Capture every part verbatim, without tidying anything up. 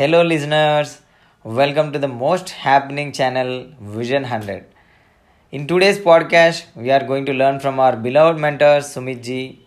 Hello listeners, welcome to the most happening channel Vision one hundred. In today's podcast, we are going to learn from our beloved mentor Sumitji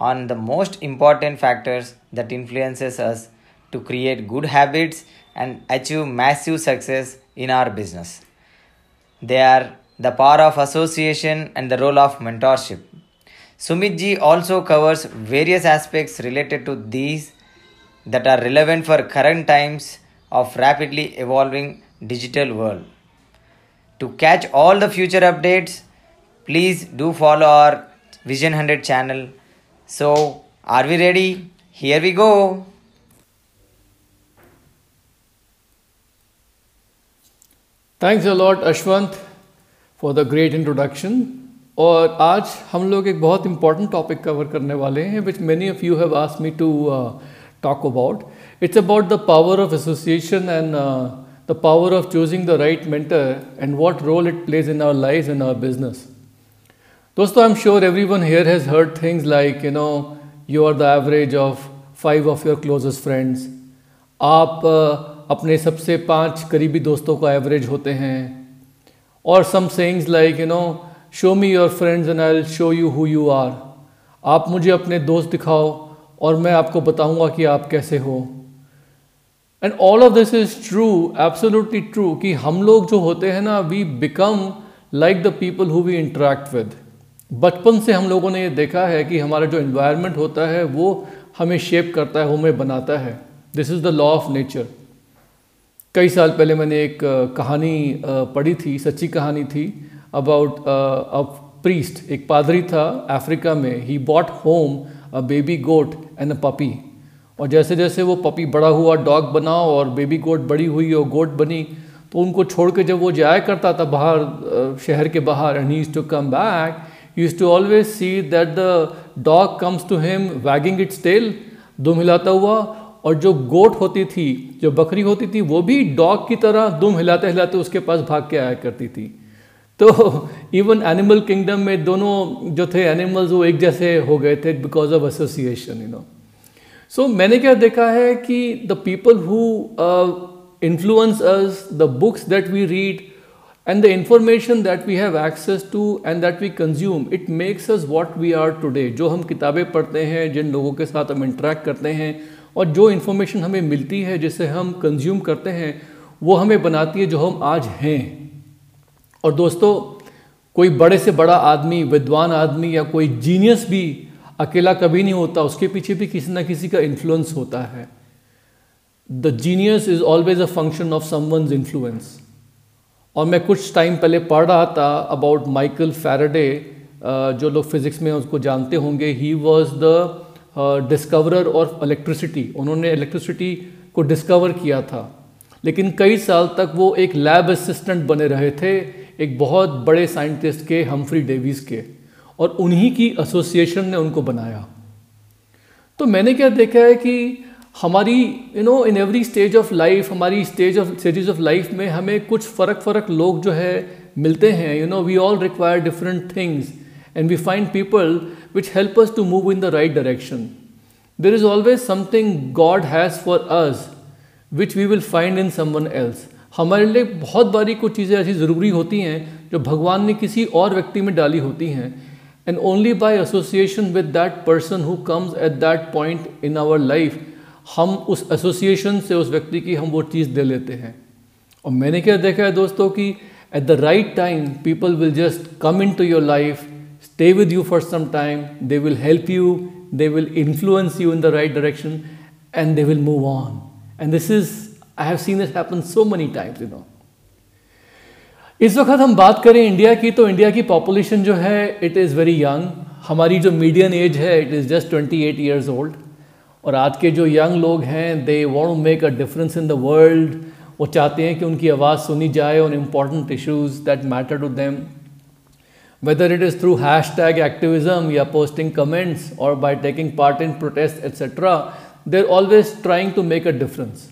on the most important factors that influences us to create good habits and achieve massive success in our business. They are the power of association and the role of mentorship. Sumitji also covers various aspects related to these that are relevant for current times of rapidly evolving digital world. To catch all the future updates, please do follow our Vision one hundred channel. So, are we ready? Here we go! Thanks a lot Ashwant for the great introduction. और आज हम लोग एक बहुत important topic cover करने वाले हैं, which many of you have asked me to uh, talk about. It's about the power of association and uh, the power of choosing the right mentor and what role it plays in our lives and our business. Dosto, I'm sure everyone here has heard things like, you know, you are the average of five of your closest friends. आप uh, अपने सबसे पांच करीबी दोस्तों का average होते हैं. Or some sayings like, you know, show me your friends and I'll show you who you are. आप मुझे अपने दोस्त दिखाओ और मैं आपको बताऊंगा कि आप कैसे हो. And all of this is true, absolutely true कि हम लोग जो होते हैं ना, we become like the people who we interact with. बचपन से हम लोगों ने ये देखा है कि हमारा जो एनवायरनमेंट होता है वो हमें शेप करता है, हमें बनाता है. This is the law of nature. कई साल पहले मैंने एक कहानी पढ़ी थी, सच्ची कहानी थी, अबाउट अ प्रीस्ट. एक पादरी था अफ्रीका में. He bought home a baby goat and a puppy. और जैसे जैसे वो पपी बड़ा हुआ डॉग बना और बेबी गोट बड़ी हुई और गोट बनी, तो उनको छोड़ के जब वो जाया करता था बाहर, शहर के बाहर, and he used to come back, he used to always see that the dog comes to him wagging its tail, दुम हिलाता हुआ, और जो गोट होती थी, जो बकरी होती थी, वो भी डॉग की तरह दुम हिलाते हिलाते उसके पास भाग के आया करती थी. तो इवन एनिमल किंगडम में दोनों जो थे एनिमल्स वो एक जैसे हो गए थे because of association, you know. So मैंने क्या देखा है कि the people who influence us, the books that we read and the information that we have access to and that we consume, it makes us what we are today. जो हम किताबें पढ़ते हैं, जिन लोगों के साथ हम इंटरेक्ट करते हैं, और जो इन्फॉर्मेशन हमें मिलती है, जिसे हम कंज्यूम करते हैं, वो हमें बनाती है जो हम आज हैं. और दोस्तों, कोई बड़े से बड़ा आदमी, विद्वान आदमी या कोई जीनियस भी अकेला कभी नहीं होता. उसके पीछे भी किसी ना किसी का इन्फ्लुएंस होता है. The genius is always a function of someone's influence. और मैं कुछ टाइम पहले पढ़ रहा था अबाउट माइकल फैराडे. जो लोग फिज़िक्स में उसको जानते होंगे, he was the discoverer of electricity. उन्होंने इलेक्ट्रिसिटी को डिस्कवर किया था, लेकिन कई साल तक वो एक लैब असिस्टेंट बने रहे थे एक बहुत बड़े साइंटिस्ट के, हम्फ्री डेवीज के, और उन्हीं की एसोसिएशन ने उनको बनाया. तो मैंने क्या देखा है कि हमारी, you know, in every stage of life, हमारी stage of stages of life में हमें कुछ फ़र्क फ़र्क लोग जो है मिलते हैं. You know, we all require different things and we find people which help us to move in the right direction. There is always something God has for us which we will find in someone else. हमारे लिए बहुत बारी कुछ चीज़ें ऐसी ज़रूरी होती हैं जो भगवान ने किसी और व्यक्ति में डाली होती हैं, and only by association with that person who comes at that point in our life, हम उस एसोसिएशन से उस व्यक्ति की हम वो चीज़ दे लेते हैं. और मैंने क्या देखा है दोस्तों कि at the right time people will just come in to your life, stay with you for some time, they will help you, they will influence you in the right direction, and they will move on. And this is, I have seen this happen so many times, you know. इस वक्त हम बात करें India की, तो India की population जो है इट इज़ वेरी यंग. हमारी जो मीडियन एज है it is just twenty eight years old. और आज के जो यंग लोग हैं, they want to make a difference in the world. वो चाहते हैं कि उनकी आवाज़ सुनी जाए on important issues that matter to them, whether it is through hashtag activism या पोस्टिंग कमेंट्स और by taking part in protest etcetera. They are always trying to make a difference.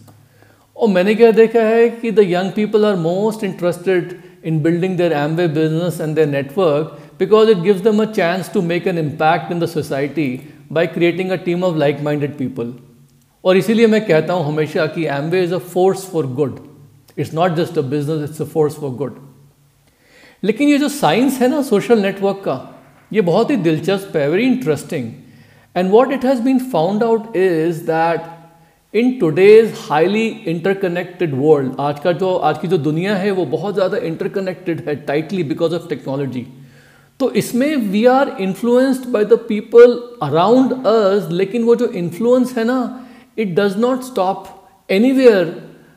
और मैंने क्या देखा है कि the young people are most interested in building their Amway business and their network because it gives them a chance to make an impact in the society by creating a team of like minded people. और इसीलिए मैं कहता हूँ हमेशा कि Amway is a force for good. It's not just a business, it's a force for good. लेकिन ये जो साइंस है ना सोशल नेटवर्क का, ये बहुत ही दिलचस्प है, very interesting. And what it has been found out is that in today's highly interconnected world, आज का जो आज की जो दुनिया है वो बहुत ज़्यादा इंटरकनेक्टेड है टाइटली बिकॉज ऑफ टेक्नोलॉजी. तो इसमें we are influenced by the people around us, लेकिन वो जो इन्फ्लुएंस है ना it does not stop anywhere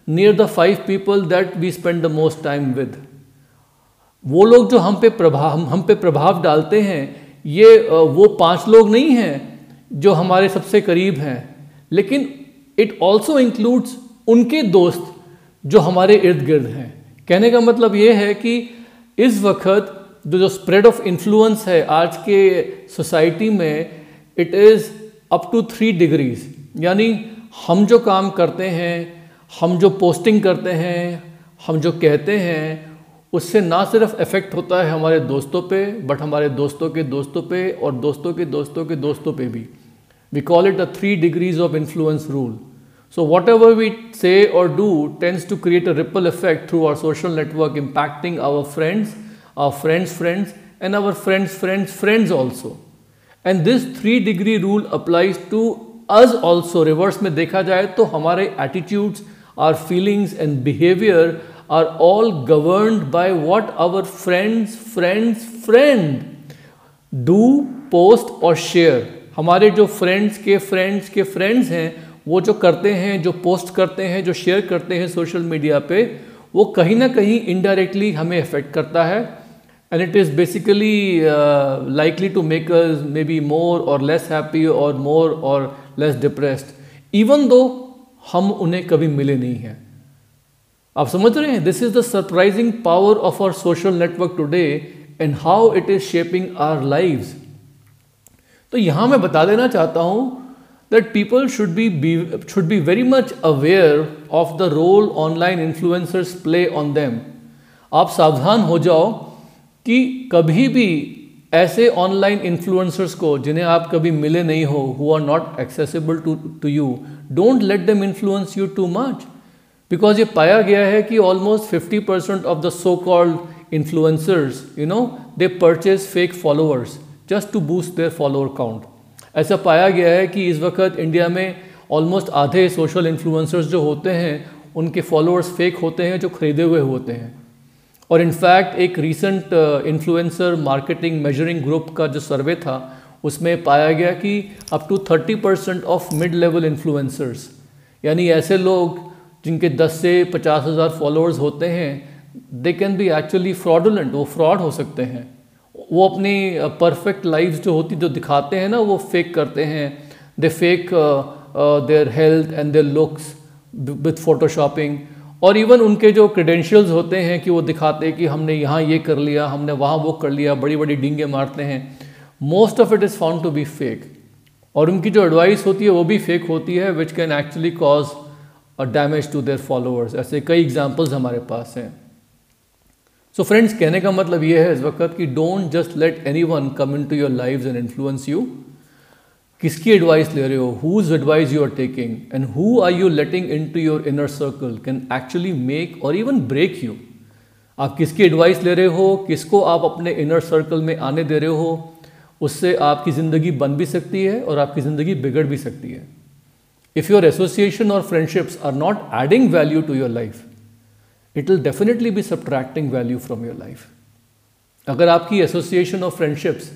near the five people that we spend the most time with. वो लोग जो हम पे प्रभाव हम पे प्रभाव डालते हैं ये वो पांच लोग नहीं हैं जो हमारे सबसे करीब हैं, लेकिन इट ऑल्सो इंक्लूड्स उनके दोस्त जो हमारे इर्द गिर्द हैं. कहने का मतलब ये है कि इस वक्त जो जो स्प्रेड ऑफ इन्फ्लुएंस है आज के सोसाइटी में it is up to three degrees. यानी हम जो काम करते हैं, हम जो पोस्टिंग करते हैं, हम जो कहते हैं, उससे ना सिर्फ इफेक्ट होता है हमारे दोस्तों पे बट हमारे दोस्तों के दोस्तों पे और दोस्तों के दोस्तों के दोस्तों पे भी. We call it the three degrees of influence rule. So whatever we say और do tends to create a ripple effect through our social network impacting our friends, our friends' friends and our friends' friends' friends also. And this three degree rule applies to us also. Reverse में देखा जाए तो हमारे attitudes, our feelings and behavior are all governed by what our friends' friends' friend do, post और share. हमारे जो friends के friends के friends हैं वो जो करते हैं, जो post करते हैं, जो share करते हैं social media पे, वो कहीं ना कहीं indirectly हमें affect करता है. And it is basically uh, likely to make us maybe more or less happy or more or less depressed, even though हम उन्हें कभी मिले नहीं हैं. आप समझ रहे हैं? This is the surprising power of our social network today and how it is shaping our lives. तो यहाँ मैं बता देना चाहता हूँ that people should be, be should be very much aware of the role online influencers play on them. आप सावधान हो जाओ कि कभी भी ऐसे ऑनलाइन इन्फ्लुएंसर्स को जिन्हें आप कभी मिले नहीं हो, who are not accessible to to you, don't let them influence you too much. Because ये पाया गया है कि almost fifty percent of the so called influencers you know they purchase fake followers just to boost their follower count. ऐसा पाया गया है कि इस वक्त इंडिया में ऑलमोस्ट आधे सोशल इन्फ्लुएंसर्स जो होते हैं उनके फॉलोअर्स फेक होते हैं जो खरीदे हुए होते हैं. और इनफैक्ट एक recent influencer marketing measuring group का जो सर्वे था उसमें पाया गया कि up to thirty percent of mid level influencers, यानी ऐसे लोग जिनके दस से पचास हज़ार फॉलोअर्स होते हैं, they can be actually fraudulent, वो फ्रॉड हो सकते हैं. वो अपनी परफेक्ट लाइफ जो होती जो दिखाते हैं ना वो फेक करते हैं. They fake their health and their looks with photoshopping. और इवन उनके जो क्रेडेंशियल्स होते हैं कि वो दिखाते हैं कि हमने यहाँ ये कर लिया, हमने वहाँ वो कर लिया, बड़ी बड़ी डींगे मारते हैं. Most of it is found to be fake. और उनकी जो एडवाइस होती है वो भी फेक होती है, which can actually cause a damage to their followers. ऐसे कई एग्जांपल्स हमारे पास हैं. सो फ्रेंड्स, कहने का मतलब ये है इस वक्त कि don't just let anyone come in to your lives and influence you. किसकी एडवाइस ले रहे हो, whose advice you are taking and who are you letting in to your inner circle can actually make और even break you. आप किसकी advice ले रहे हो, किसको आप अपने इनर सर्कल में आने दे रहे हो, उससे आपकी ज़िंदगी बन भी सकती है और आपकी ज़िंदगी बिगड़ भी सकती है. इफ़ योर एसोसिएशन और friendships are not adding value to your life, it will definitely be subtracting value from your life. अगर आपकी एसोसिएशन और फ्रेंडशिप्स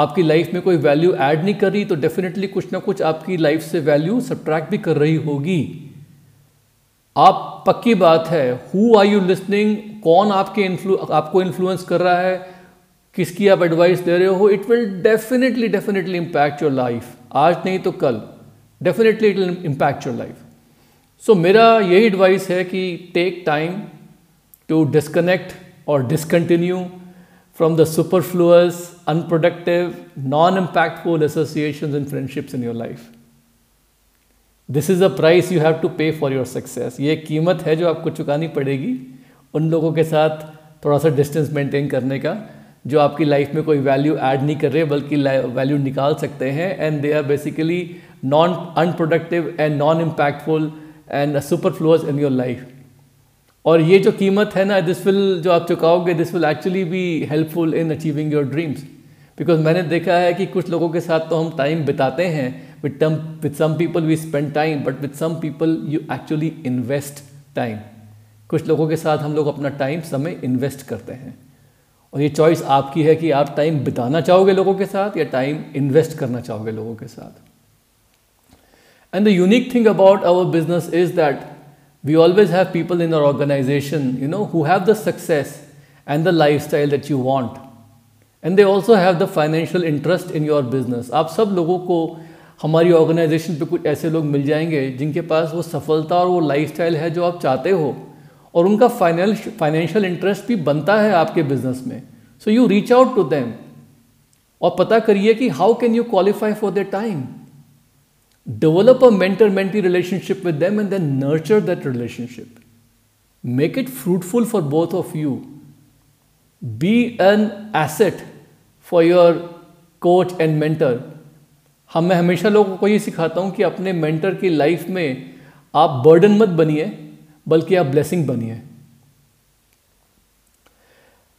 आपकी लाइफ में कोई वैल्यू ऐड नहीं कर रही तो डेफिनेटली कुछ ना कुछ आपकी लाइफ से वैल्यू सब्ट्रैक्ट भी कर रही होगी. आप पक्की बात है, हु आर यू लिसनिंग, कौन आपके इन्फ्लु आपको इन्फ्लुएंस कर रहा है, किसकी आप एडवाइस दे रहे हो, it will definitely definitely impact your life. आज नहीं तो कल definitely it will impact your life. So मेरा यही एडवाइस है कि टेक टाइम टू डिस्कनेक्ट और discontinue from the superfluous, unproductive, non-impactful associations and friendships in your life. This is the price you have to pay for your success. ये कीमत है जो आपको चुकानी पड़ेगी उन लोगों के साथ थोड़ा सा distance maintain करने का जो आपकी life में कोई value add नहीं कर रहे बल्कि value निकाल सकते हैं, and they are basically non unproductive and non impactful and superfluous in your life. और ये जो कीमत है ना, दिस विल जो आप चुकाओगे, this will actually be helpful in achieving your dreams. Because मैंने देखा है कि कुछ लोगों के साथ तो हम टाइम बिताते हैं, with with some people we spend time, but with some people you actually invest time. कुछ लोगों के साथ हम लोग अपना टाइम, समय इन्वेस्ट करते हैं. और ये चॉइस आपकी है कि आप टाइम बिताना चाहोगे लोगों के साथ या टाइम इन्वेस्ट करना चाहोगे लोगों के साथ. And the unique thing about our business is that we always have people in our organization, you know, who have the success and the lifestyle that you want, and they also have the financial interest in your business. आप सब लोगों को हमारी organization पे कुछ ऐसे लोग मिल जाएंगे जिनके पास वो सफलता और वो lifestyle है जो आप चाहते हो, और उनका financial financial interest भी बनता है आपके business में. So you reach out to them और पता करिए कि how can you qualify for their time. Develop a mentor-mentee relationship with them and then nurture that relationship. Make it fruitful for both of you. Be an asset for your coach and mentor. हम मैं हमेशा लोगों को ये सिखाता हूँ कि अपने mentor की life में आप burden मत बनिए, बल्कि आप blessing बनिए.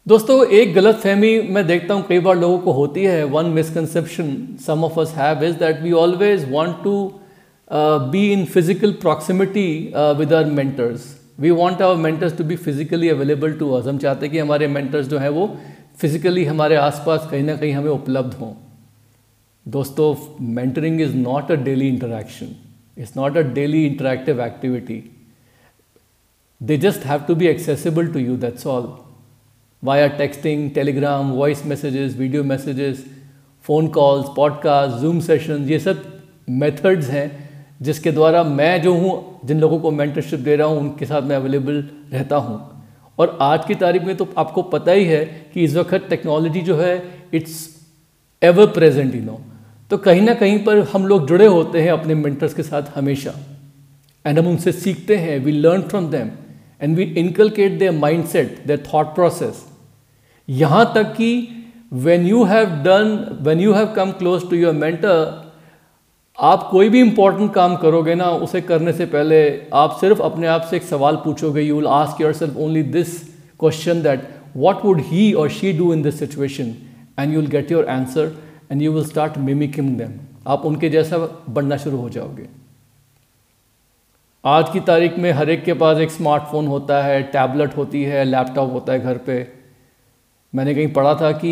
दोस्तों, एक गलत फहमी मैं देखता हूँ कई बार लोगों को होती है. One misconception some of us have is that we always want to be in physical proximity with our mentors. We want our mentors to be physically available to us. हम चाहते हैं कि हमारे मेंटर्स जो हैं वो फिजिकली हमारे आसपास कहीं ना कहीं हमें उपलब्ध हों. दोस्तों, mentoring is not a daily interaction, it's not a daily interactive activity. They just have to be accessible to you, that's all. Via texting, Telegram, voice messages, video messages, phone calls, podcast, Zoom session, ये सब methods हैं जिसके द्वारा मैं जो हूँ, जिन लोगों को मेंटरशिप दे रहा हूँ, उनके साथ मैं अवेलेबल रहता हूँ. और आज की तारीख में तो आपको पता ही है कि इस वक्त टेक्नोलॉजी जो है it's ever present, you know. तो कहीं ना कहीं पर हम लोग जुड़े होते हैं अपने मेंटर्स के साथ हमेशा, एंड हम उनसे सीखते हैं. We learn from them and we inculcate their mindset, their thought process. यहाँ तक कि when you have done, when you have come close to your mentor, आप कोई भी important काम करोगे ना, उसे करने से पहले आप सिर्फ अपने आप से एक सवाल पूछोगे. You will ask yourself only this question that what would he or she do in this situation, and you will get your answer and you will start mimicking them. आप उनके जैसा बनना शुरू हो जाओगे. आज की तारीख में हर एक के पास एक स्मार्टफोन होता है, टैबलेट होती है, लैपटॉप होता है घर पे. मैंने कहीं पढ़ा था कि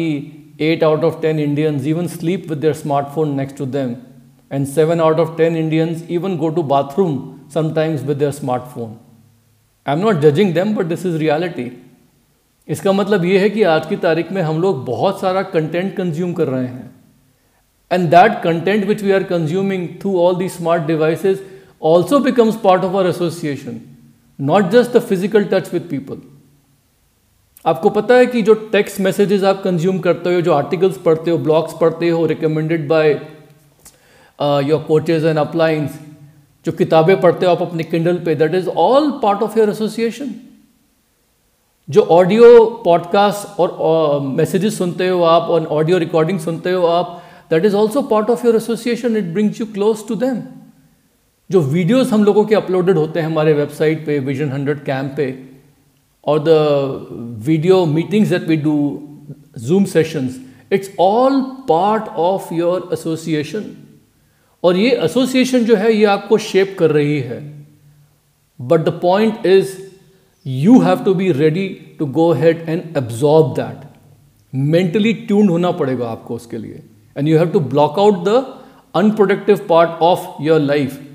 eight out of ten Indians even sleep with their smartphone next to them, and seven out of ten Indians even go to bathroom sometimes with their smartphone. I am not judging them, but this is reality. इसका मतलब ये है कि आज की तारीख में हम लोग बहुत सारा कंटेंट कंज्यूम कर रहे हैं, and that content which we are consuming through all the smart devices also becomes part of our association, not just the physical touch with people. आपको पता है कि जो टेक्स्ट मैसेजेस आप कंज्यूम करते हो, जो आर्टिकल्स पढ़ते हो, ब्लॉग्स पढ़ते हो, recommended by your coaches and uplines, जो किताबें पढ़ते हो आप अपने किंडल पे, that is all part of your association. जो ऑडियो पॉडकास्ट और मैसेजेस uh, सुनते हो आप, और ऑडियो रिकॉर्डिंग सुनते हो आप, that is also part of your association. It brings you close to them. जो वीडियोज़ हम लोगों के अपलोडेड होते हैं हमारे वेबसाइट पे, विजन हंड्रेड कैम्प पे, or the video meetings that we do, Zoom sessions, it's all part of your association. और ये association जो है ये आपको shape कर रही है. But the point is you have to be ready to go ahead and absorb that. Mentally tuned होना पड़ेगा आपको उसके लिए, and you have to block out the unproductive part of your life.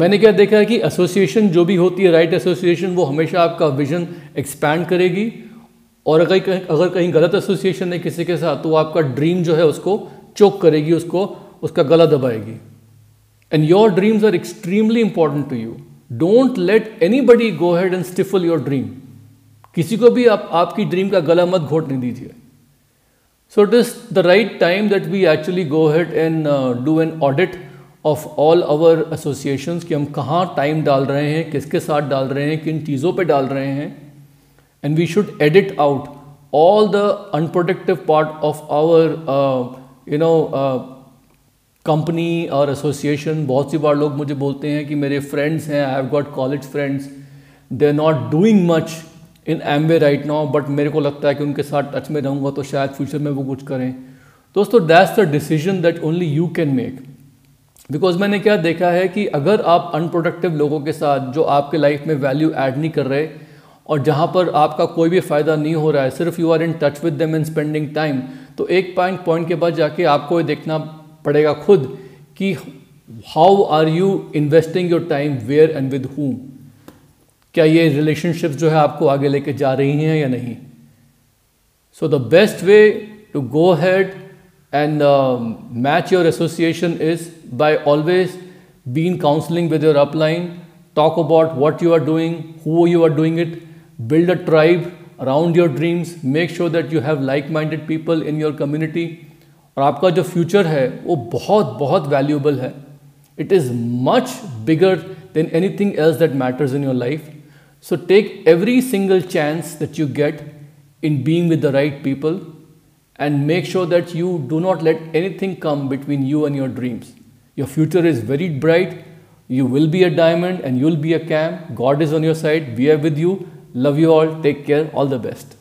मैंने क्या देखा है कि एसोसिएशन जो भी होती है, राइट एसोसिएशन, वो हमेशा आपका विजन एक्सपैंड करेगी. और अगर अगर कहीं गलत एसोसिएशन है किसी के साथ, तो आपका ड्रीम जो है उसको चोक करेगी, उसको उसका गला दबाएगी. And your dreams are extremely important to you. Don't let anybody go ahead and stifle your dream. किसी को भी आप आपकी ड्रीम का गला मत घोटने दीजिए. So it is the right time that we actually go ahead and do an audit of all our associations, कि हम कहाँ टाइम डाल रहे हैं, किसके साथ डाल रहे हैं, किन चीज़ों पे डाल रहे हैं. And we should edit out all the unproductive part of our, you know, company और एसोसिएशन, बहुत सी बार लोग मुझे बोलते हैं कि मेरे फ्रेंड्स हैं, I have got college friends, they are not doing much in Amway right now, but मेरे को लगता है कि उनके साथ टच में रहूँगा तो शायद फ्यूचर में वो कुछ करें। दोस्तों, that's the decision that only you can make, because मैंने क्या देखा है कि अगर आप अनप्रोडक्टिव लोगों के साथ जो आपके लाइफ में वैल्यू ऐड नहीं कर रहे और जहाँ पर आपका कोई भी फ़ायदा नहीं हो रहा है, सिर्फ you are in touch with them and spending time, तो एक पॉइंट पॉइंट के बाद जाके आपको ये देखना पड़ेगा खुद कि how are you investing your time, where and with whom. क्या ये रिलेशनशिप्स जो है आपको आगे लेके जा रही हैं या नहीं। So the best way to go ahead and match your association is by always be in counselling with your upline, talk about what you are doing, who you are doing it, build a tribe around your dreams, make sure that you have like minded people in your community, और आपका जो future है वो बहुत बहुत valuable है। It is much bigger than anything else that matters in your life. So take every single chance that you get in being with the right people, and make sure that you do not let anything come between you and your dreams. Your future is very bright. You will be a diamond and you'll be a cam. God is on your side. We are with you. Love you all. Take care. All the best.